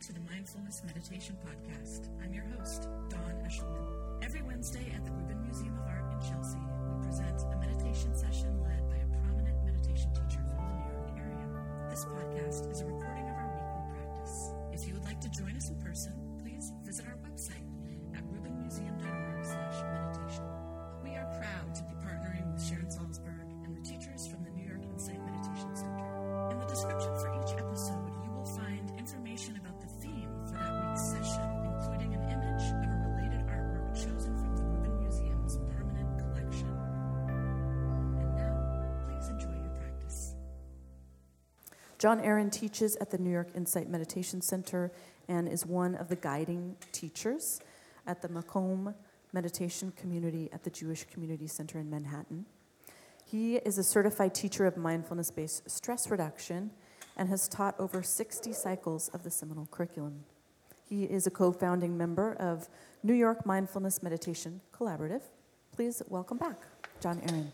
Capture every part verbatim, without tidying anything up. to the Mindfulness Meditation Podcast. I'm your host, Dawn Eshelman. Every Wednesday at the Rubin Museum of Art in Chelsea, we present a meditation session led by a prominent meditation teacher from the New York area. This podcast is a recording of our weekly practice. If you would like to join us in person, please visit our website at rubin museum dot org slash meditation. We are proud to be partnering with Sharon Salzberg and the teachers from the New York Insight Meditation Center. In the description for each episode, you will find information about the theme for that week's session, including an image of a related artwork chosen from the Rubin Museum's permanent collection. And now, please enjoy your practice. John Aaron teaches at the New York Insight Meditation Center and is one of the guiding teachers at the Macomb Meditation Community at the Jewish Community Center in Manhattan. He is a certified teacher of mindfulness-based stress reduction and has taught over sixty cycles of the seminal curriculum. He is a co-founding member of New York Mindfulness Meditation Collaborative. Please welcome back John Aaron.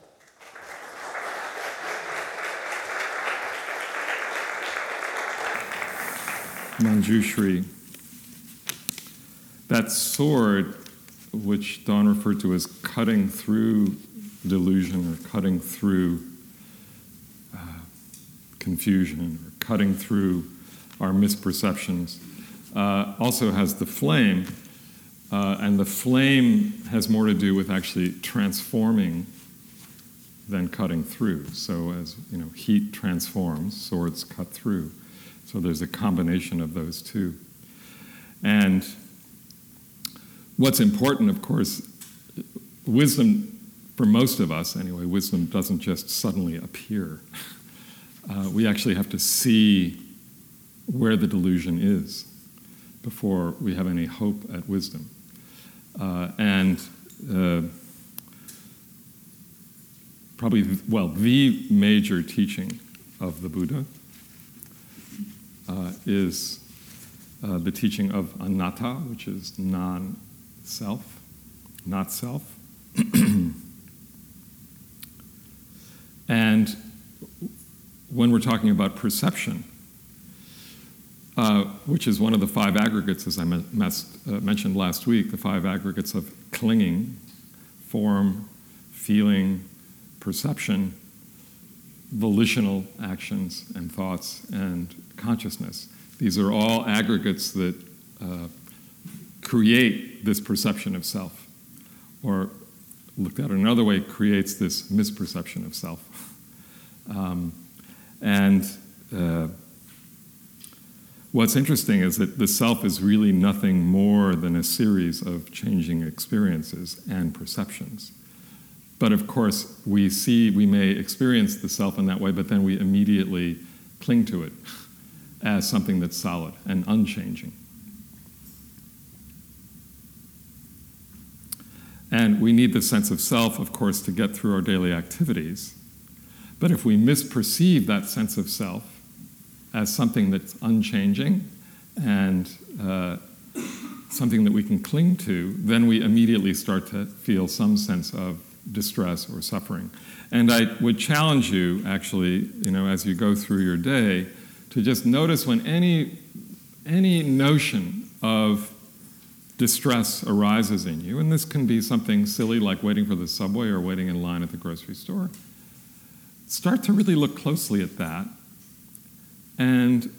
Manjushri. That sword, which Don referred to as cutting through delusion or cutting through uh, confusion or cutting through our misperceptions, uh, also has the flame. Uh, and the flame has more to do with actually transforming than cutting through. So as, you know, heat transforms, swords cut through. So there's a combination of those two. And what's important, of course, wisdom, for most of us anyway, wisdom doesn't just suddenly appear. Uh, we actually have to see where the delusion is before we have any hope at wisdom. Uh, and uh, probably, well, the major teaching of the Buddha uh, is uh, the teaching of anatta, which is non Self, not self. And when we're talking about perception, uh, which is one of the five aggregates, as I me- messed, uh, mentioned last week, the five aggregates of clinging, form, feeling, perception, volitional actions and thoughts, and consciousness. These are all aggregates that uh, create this perception of self, or looked at another way, creates this misperception of self. Um, and uh, what's interesting is that the self is really nothing more than a series of changing experiences and perceptions. But of course, we see, we may experience the self in that way, but then we immediately cling to it as something that's solid and unchanging. And we need the sense of self, of course, to get through our daily activities. But if we misperceive that sense of self as something that's unchanging and uh, something that we can cling to, then we immediately start to feel some sense of distress or suffering. And I would challenge you, actually, you know, as you go through your day, to just notice when any any notion of distress arises in you, and this can be something silly like waiting for the subway or waiting in line at the grocery store. Start to really look closely at that and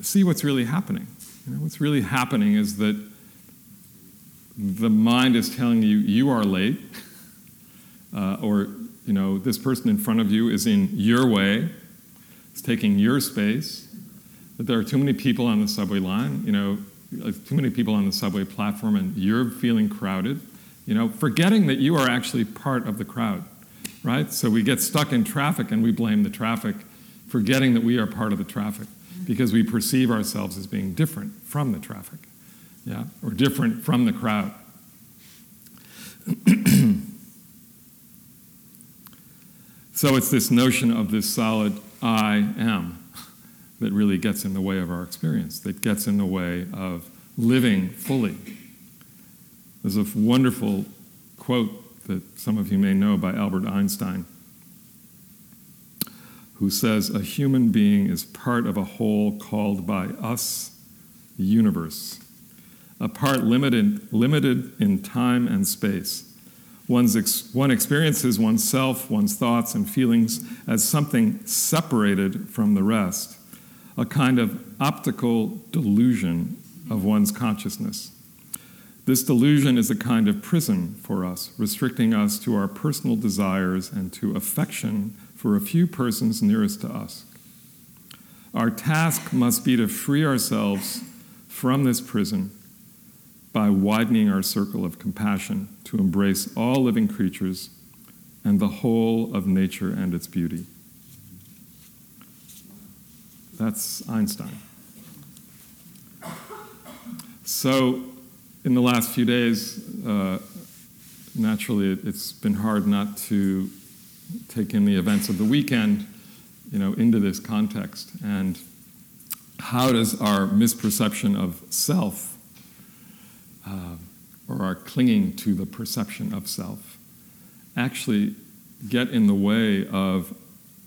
see what's really happening. You know, what's really happening is that the mind is telling you, you are late, uh, or, you know, this person in front of you is in your way, it's taking your space, that there are too many people on the subway line, you know, too many people on the subway platform, and you're feeling crowded, you know, forgetting that you are actually part of the crowd, right? So we get stuck in traffic and we blame the traffic, forgetting that we are part of the traffic because we perceive ourselves as being different from the traffic, yeah, or different from the crowd. So it's this notion of this solid I am that really gets in the way of our experience, that gets in the way of living fully. There's a wonderful quote that some of you may know by Albert Einstein, who says, "A human being is part of a whole called by us the universe, a part limited, limited in time and space. One's ex- one experiences oneself, one's thoughts and feelings as something separated from the rest, a kind of optical delusion of one's consciousness. This delusion is a kind of prison for us, restricting us to our personal desires and to affection for a few persons nearest to us. Our task must be to free ourselves from this prison by widening our circle of compassion to embrace all living creatures and the whole of nature and its beauty. That's Einstein. So, in the last few days, uh, naturally, it, it's been hard not to take in the events of the weekend, you know, into this context. And how does our misperception of self, uh, or our clinging to the perception of self, actually get in the way of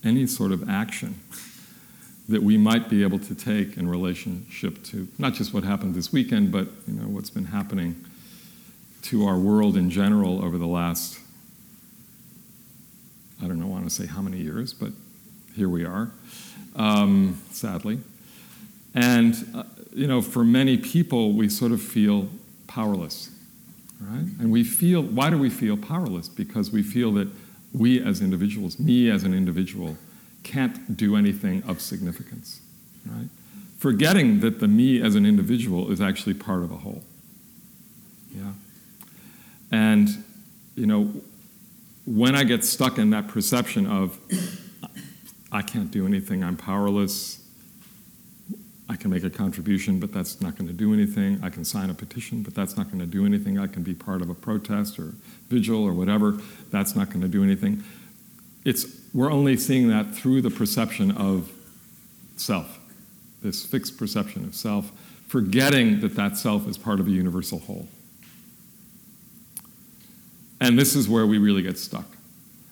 any sort of action that we might be able to take in relationship to not just what happened this weekend, but you know what's been happening to our world in general over the last, I don't know, I want to say how many years, but here we are, um, sadly. And uh, you know, for many people, we sort of feel powerless, right? And we feel, why do we feel powerless? Because we feel that we as individuals, me as an individual, can't do anything of significance, right? Forgetting that the me as an individual is actually part of a whole. Yeah. And, you know, when I get stuck in that perception of I can't do anything, I'm powerless, I can make a contribution, but that's not going to do anything, I can sign a petition, but that's not going to do anything, I can be part of a protest or vigil or whatever, that's not going to do anything. It's We're only seeing that through the perception of self, this fixed perception of self, forgetting that that self is part of a universal whole. And this is where we really get stuck.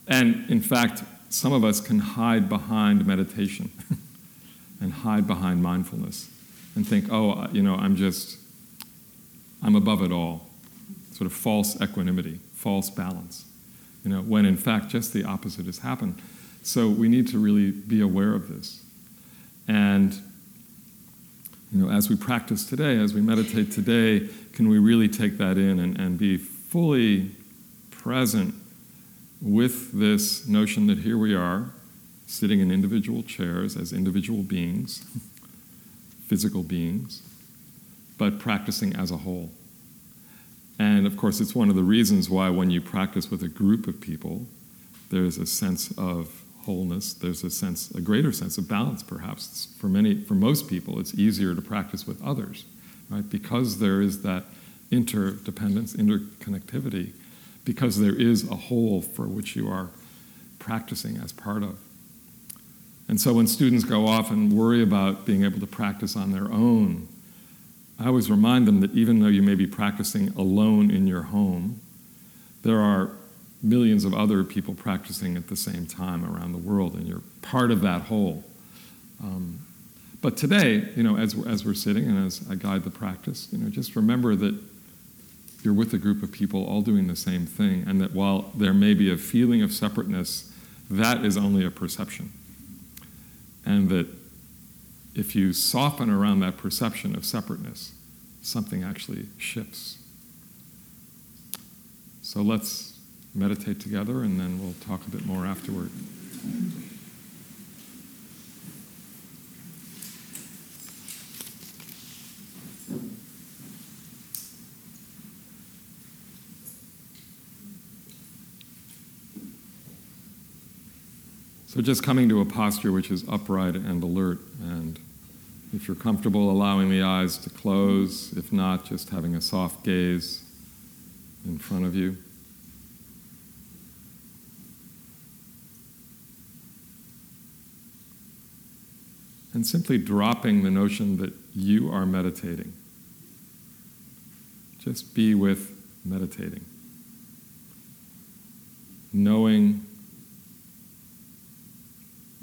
And in fact, some of us can hide behind meditation and hide behind mindfulness and think, oh, you know, I'm just, I'm above it all. Sort of false equanimity, false balance. You know, when in fact just the opposite has happened. So we need to really be aware of this. And you know, as we practice today, as we meditate today, can we really take that in and, and be fully present with this notion that here we are, sitting in individual chairs as individual beings, physical beings, but practicing as a whole. And of course, it's one of the reasons why when you practice with a group of people, there's a sense of wholeness, there's a sense, a greater sense of balance, perhaps. For many, for most people, it's easier to practice with others, right? Because there is that interdependence, interconnectivity, because there is a whole for which you are practicing as part of. And so when students go off and worry about being able to practice on their own, I always remind them that even though you may be practicing alone in your home, there are millions of other people practicing at the same time around the world, and you're part of that whole. Um, but today, you know, as, as we're sitting and as I guide the practice, you know, just remember that you're with a group of people all doing the same thing, and that while there may be a feeling of separateness, that is only a perception. And that if you soften around that perception of separateness, something actually shifts. So let's meditate together, and then we'll talk a bit more afterward. So just coming to a posture which is upright and alert, and if you're comfortable, allowing the eyes to close. If not, just having a soft gaze in front of you. And simply dropping the notion that you are meditating. Just be with meditating. Knowing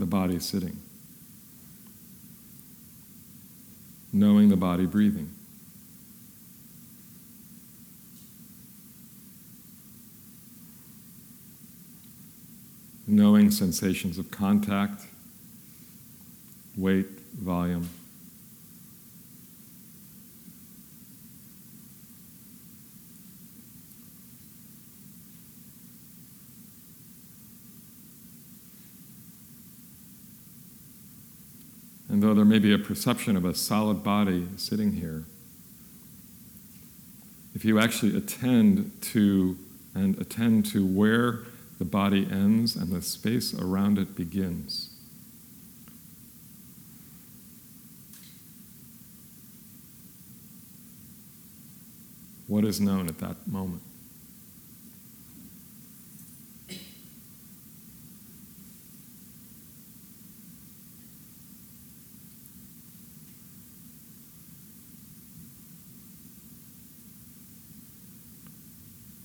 the body sitting. knowing the body breathing. Knowing sensations of contact, weight, volume. And though there may be a perception of a solid body sitting here, if you actually attend to and attend to where the body ends and the space around it begins, what is known at that moment?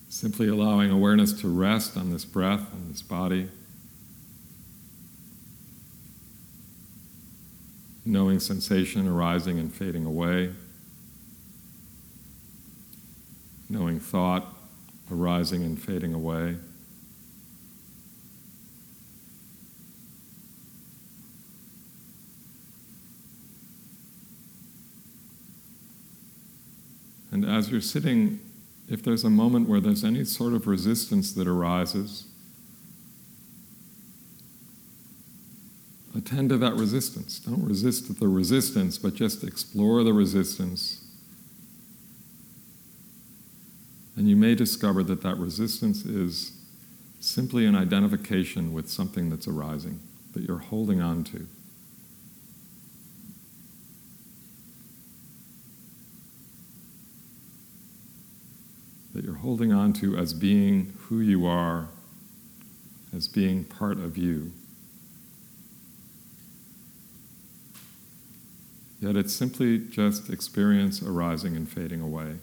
Simply allowing awareness to rest on this breath, on this body. Knowing sensation arising and fading away. Knowing thought arising and fading away. And as you're sitting, if there's a moment where there's any sort of resistance that arises, attend to that resistance. Don't resist the resistance, but just explore the resistance. And you may discover that that resistance is simply an identification with something that's arising, that you're holding on to. That you're holding on to as being who you are, as being part of you. Yet it's simply just experience arising and fading away.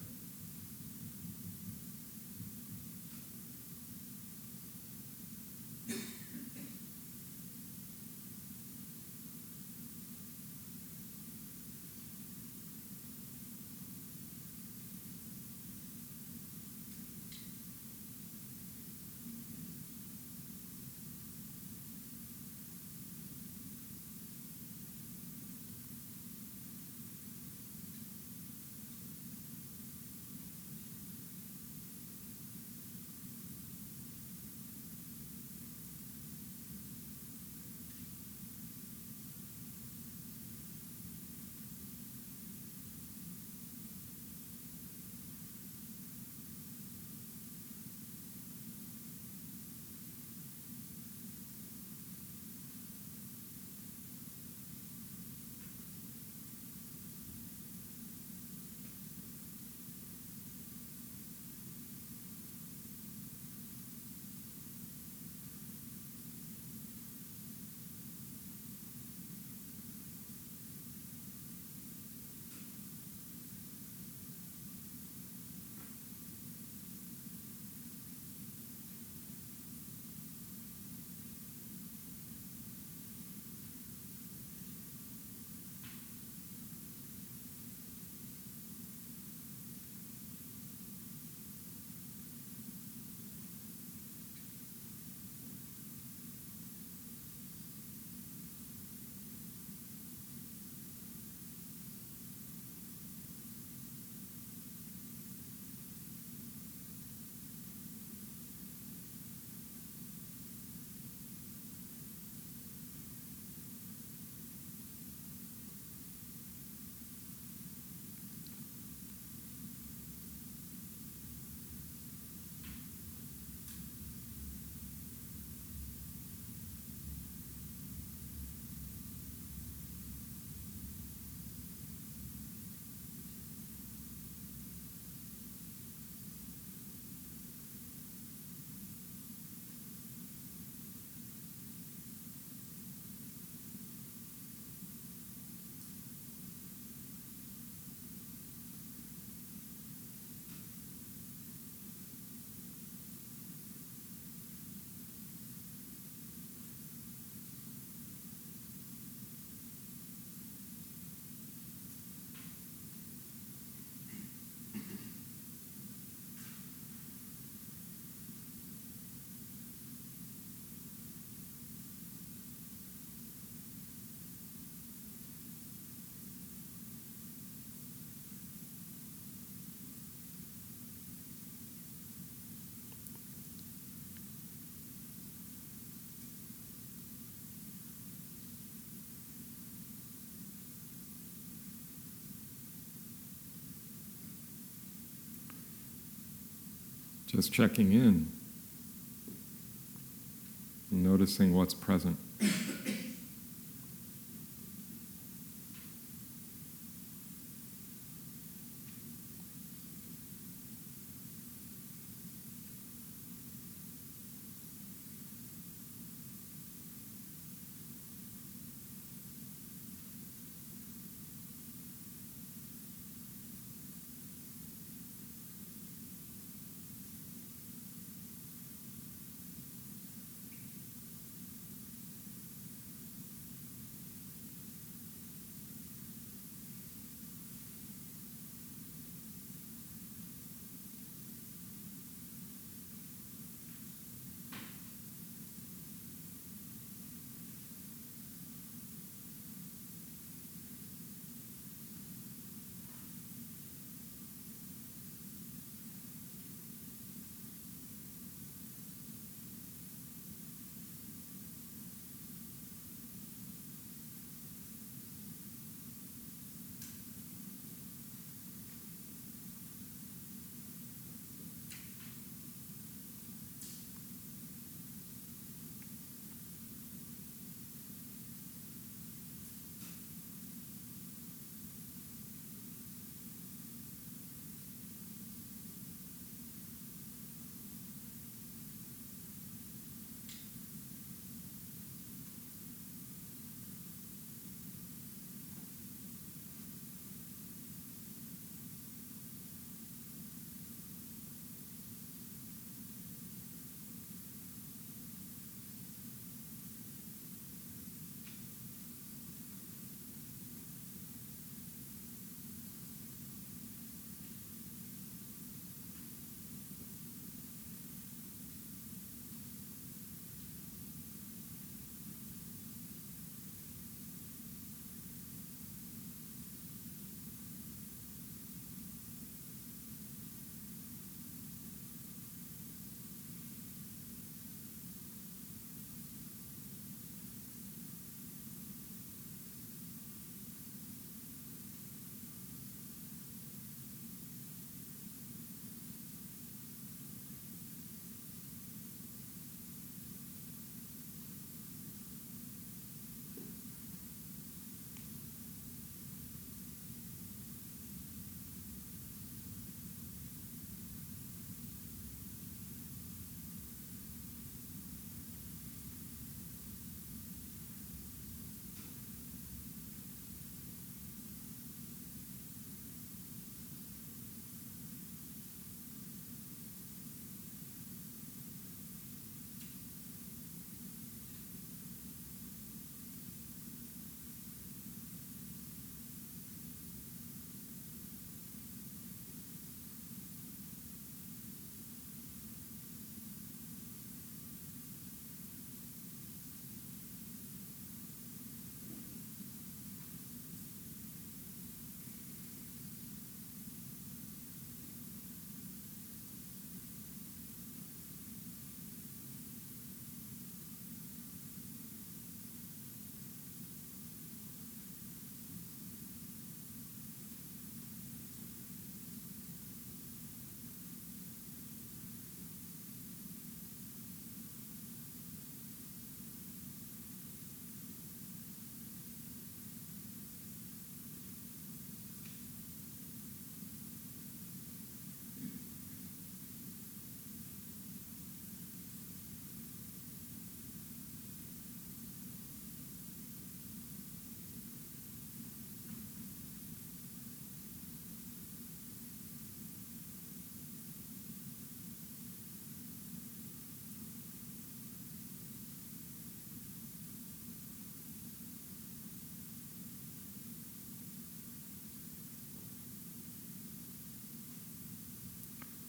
Just checking in, and noticing what's present.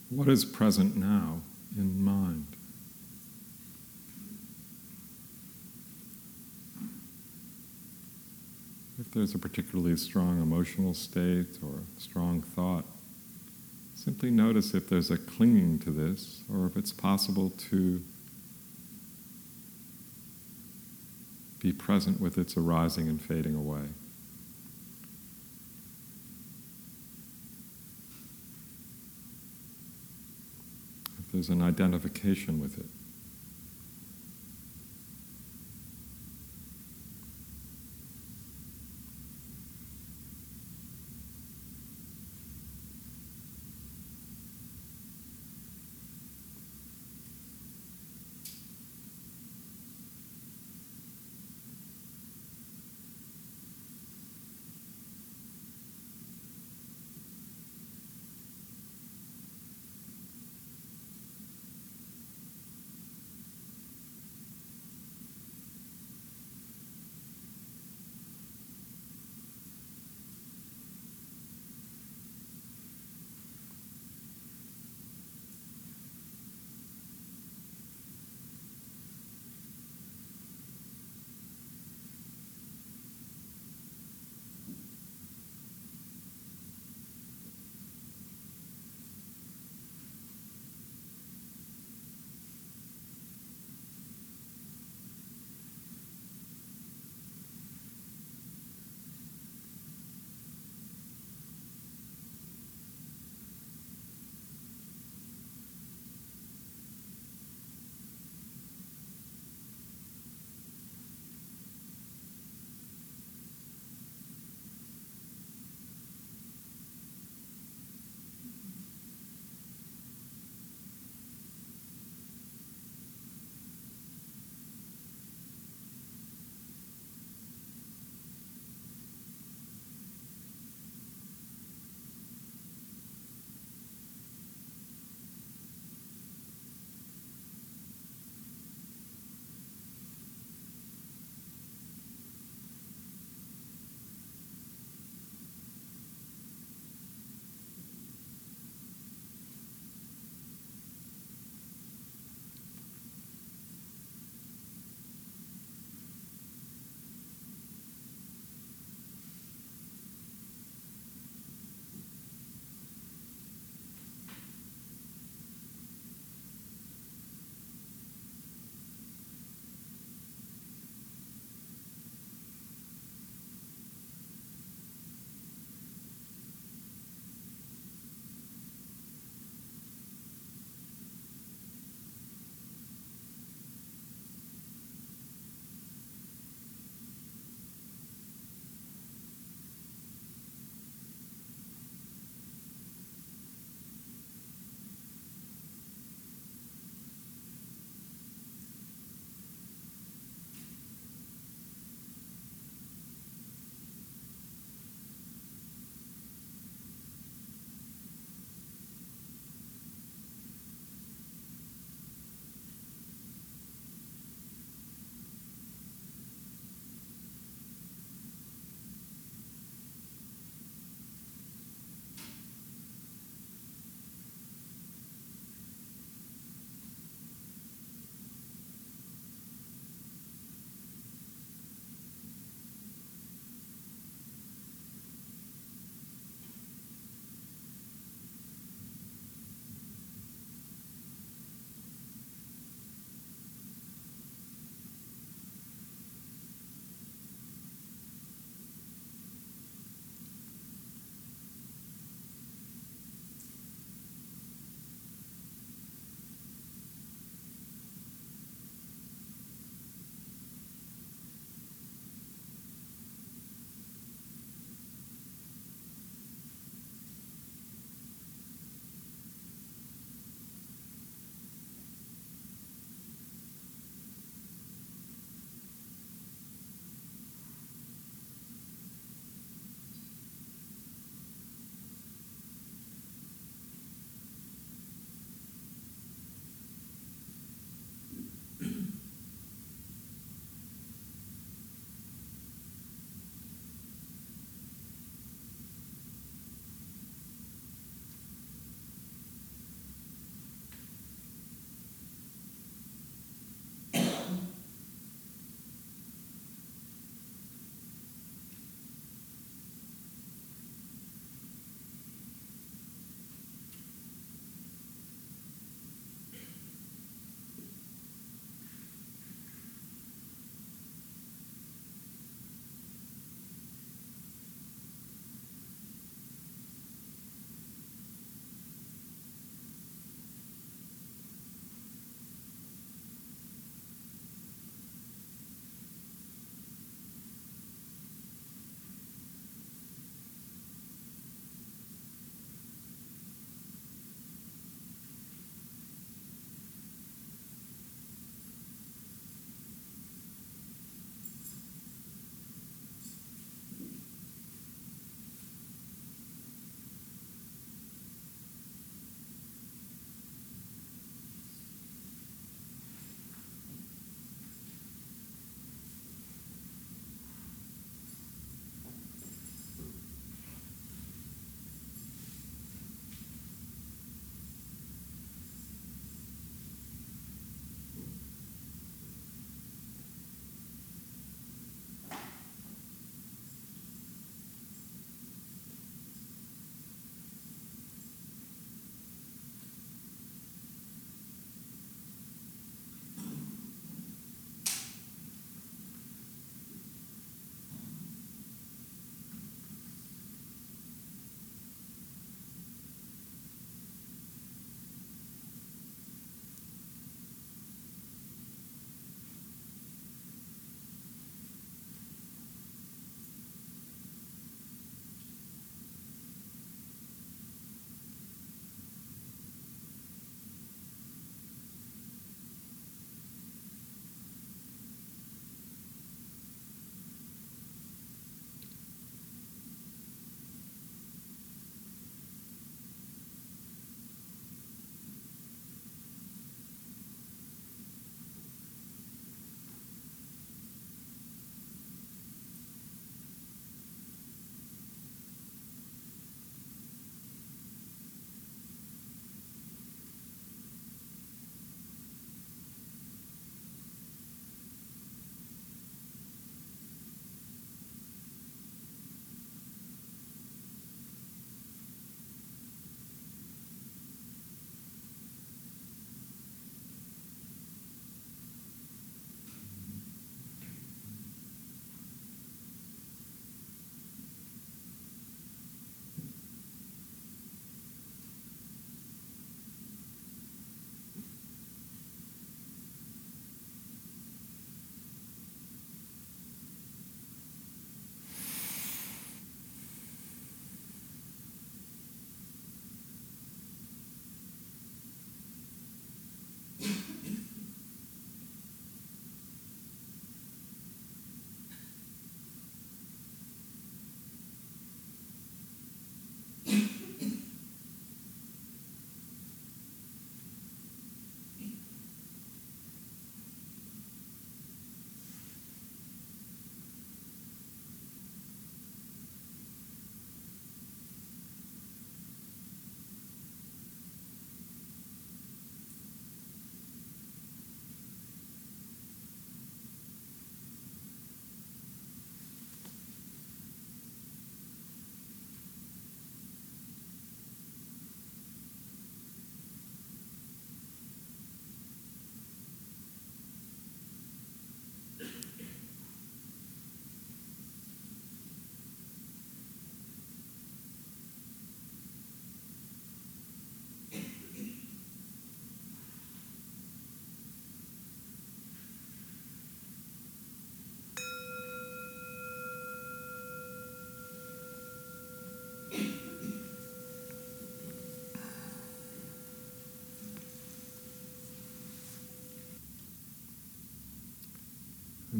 What is present now in mind? If there's a particularly strong emotional state or strong thought, simply notice if there's a clinging to this, or if it's possible to be present with its arising and fading away. There's an identification with it.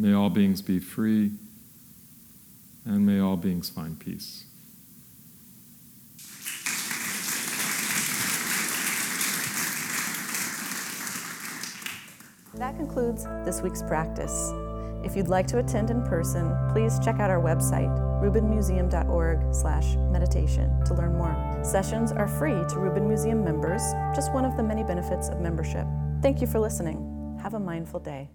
May all beings be free, and may all beings find peace. That concludes this week's practice. If you'd like to attend in person, please check out our website, rubin museum dot org slash meditation, to learn more. Sessions are free to Rubin Museum members, just one of the many benefits of membership. Thank you for listening. Have a mindful day.